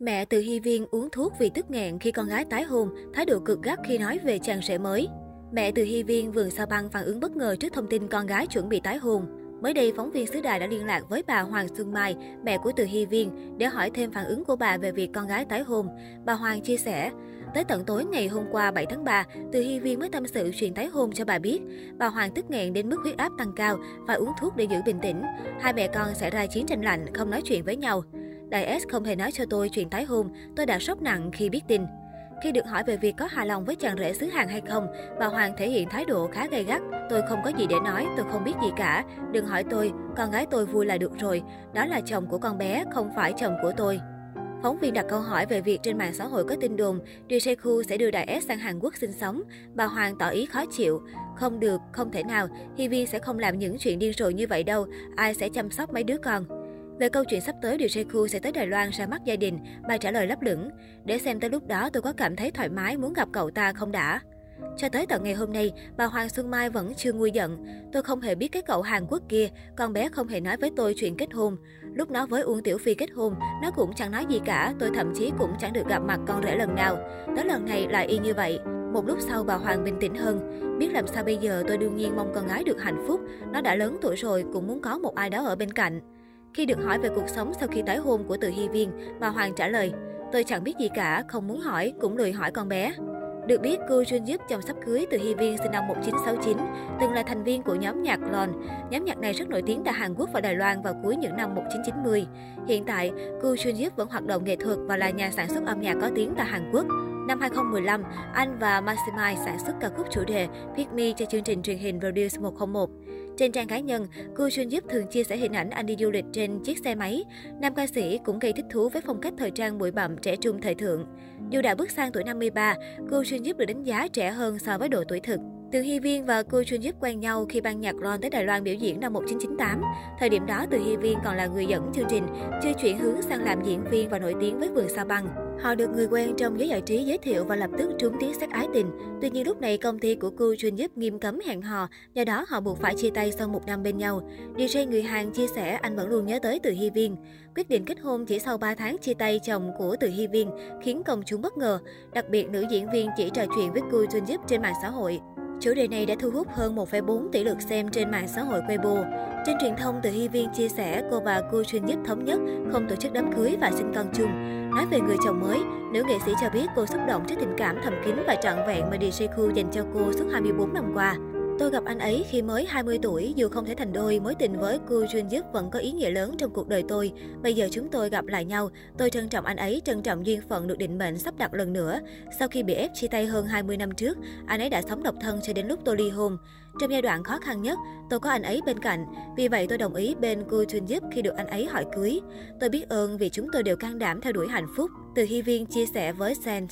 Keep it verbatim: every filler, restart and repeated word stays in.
Mẹ Từ Hy Viên uống thuốc vì tức nghẹn khi con gái tái hôn, thái độ cực gắt khi nói về chàng rể mới. Mẹ Từ Hy Viên vườn sao băng phản ứng bất ngờ trước thông tin con gái chuẩn bị tái hôn. Mới đây, phóng viên xứ Đài đã liên lạc với bà Hoàng Xuân Mai, mẹ của Từ Hy Viên, để hỏi thêm phản ứng của bà về việc con gái tái hôn. Bà Hoàng chia sẻ, tới tận tối ngày hôm qua bảy tháng ba, Từ Hy Viên mới tâm sự chuyện tái hôn cho bà biết. Bà Hoàng tức nghẹn đến mức huyết áp tăng cao, phải uống thuốc để giữ bình tĩnh. Hai mẹ con xảy ra chiến tranh lạnh, không nói chuyện với nhau. Đại S không hề nói cho tôi chuyện tái hôn, tôi đã sốc nặng khi biết tin. Khi được hỏi về việc có hài lòng với chàng rể xứ Hàn hay không, bà Hoàng thể hiện thái độ khá gay gắt. Tôi không có gì để nói, tôi không biết gì cả. Đừng hỏi tôi, con gái tôi vui là được rồi. Đó là chồng của con bé, không phải chồng của tôi. Phóng viên đặt câu hỏi về việc trên mạng xã hội có tin đồn Duy Xe Khu sẽ đưa Đại S sang Hàn Quốc sinh sống. Bà Hoàng tỏ ý khó chịu. Không được, không thể nào. Hi Vi sẽ không làm những chuyện điên rồ như vậy đâu. Ai sẽ chăm sóc mấy đứa con? Về câu chuyện sắp tới Daisaku sẽ tới Đài Loan ra mắt gia đình, bà trả lời lấp lửng. Để xem tới lúc đó tôi có cảm thấy thoải mái muốn gặp cậu ta không đã. Cho tới tận ngày hôm nay, bà Hoàng Xuân Mai vẫn chưa nguôi giận. Tôi không hề biết cái cậu Hàn Quốc kia, con bé không hề nói với tôi chuyện kết hôn. Lúc nó với Uông Tiểu Phi kết hôn, nó cũng chẳng nói gì cả, tôi thậm chí cũng chẳng được gặp mặt con rể lần nào. Tới lần này lại y như vậy. Một lúc sau bà Hoàng bình tĩnh hơn. Biết làm sao bây giờ, tôi đương nhiên mong con gái được hạnh phúc. Nó đã lớn tuổi rồi, cũng muốn có một ai đó ở bên cạnh. Khi được hỏi về cuộc sống sau khi tái hôn của Từ Hy Viên, bà Hoàng trả lời, tôi chẳng biết gì cả, không muốn hỏi, cũng lười hỏi con bé. Được biết, Koo Jun-yup, chồng sắp cưới Từ Hy Viên sinh năm một nghìn chín trăm sáu mươi chín, từng là thành viên của nhóm nhạc LON. Nhóm nhạc này rất nổi tiếng tại Hàn Quốc và Đài Loan vào cuối những năm một nghìn chín trăm chín mươi. Hiện tại, Koo Jun-yup vẫn hoạt động nghệ thuật và là nhà sản xuất âm nhạc có tiếng tại Hàn Quốc. Năm hai nghìn không trăm mười lăm, anh và Maxi Mai sản xuất ca khúc chủ đề Pick Me cho chương trình truyền hình Produce một không một. Trên trang cá nhân, Koo Jun-yup thường chia sẻ hình ảnh anh đi du lịch trên chiếc xe máy. Nam ca sĩ cũng gây thích thú với phong cách thời trang bụi bặm trẻ trung thời thượng. Dù đã bước sang tuổi năm mươi ba, Koo Jun-yup được đánh giá trẻ hơn so với độ tuổi thực. Từ Hy Viên và Koo Jun-yup quen nhau khi ban nhạc Ron tới Đài Loan biểu diễn năm một nghìn chín trăm chín mươi tám. Thời điểm đó, Từ Hy Viên còn là người dẫn chương trình, chưa chuyển hướng sang làm diễn viên và nổi tiếng với vườn sao băng. Họ được người quen trong giới giải trí giới thiệu và lập tức trúng tiếng sét ái tình. Tuy nhiên lúc này công ty của Koo Jun-yup nghiêm cấm hẹn hò, do đó họ buộc phải chia tay sau một năm bên nhau. đê gi người Hàn chia sẻ anh vẫn luôn nhớ tới Từ Hy Viên. Quyết định kết hôn chỉ sau ba tháng chia tay chồng của Từ Hy Viên khiến công chúng bất ngờ. Đặc biệt nữ diễn viên chỉ trò chuyện với Koo Jun-yup trên mạng xã hội. Chủ đề này đã thu hút hơn một phẩy bốn tỷ lượt xem trên mạng xã hội Weibo. Trên truyền thông, Từ Hy Viên chia sẻ cô và Koo Jun-yup thống nhất không tổ chức đám cưới và sinh con chung. Nói về người chồng mới, nữ nghệ sĩ cho biết cô xúc động trước tình cảm thầm kín và trọn vẹn mà Daisaku dành cho cô suốt hai mươi bốn năm qua. Tôi gặp anh ấy khi mới hai mươi tuổi, dù không thể thành đôi, mối tình với Koo Jun-yup vẫn có ý nghĩa lớn trong cuộc đời tôi. Bây giờ chúng tôi gặp lại nhau, tôi trân trọng anh ấy, trân trọng duyên phận được định mệnh sắp đặt lần nữa. Sau khi bị ép chia tay hơn hai mươi năm trước, anh ấy đã sống độc thân cho đến lúc tôi ly hôn. Trong giai đoạn khó khăn nhất, tôi có anh ấy bên cạnh, vì vậy tôi đồng ý bên Koo Jun-yup khi được anh ấy hỏi cưới. Tôi biết ơn vì chúng tôi đều can đảm theo đuổi hạnh phúc, Từ Hy Viên chia sẻ với Sen.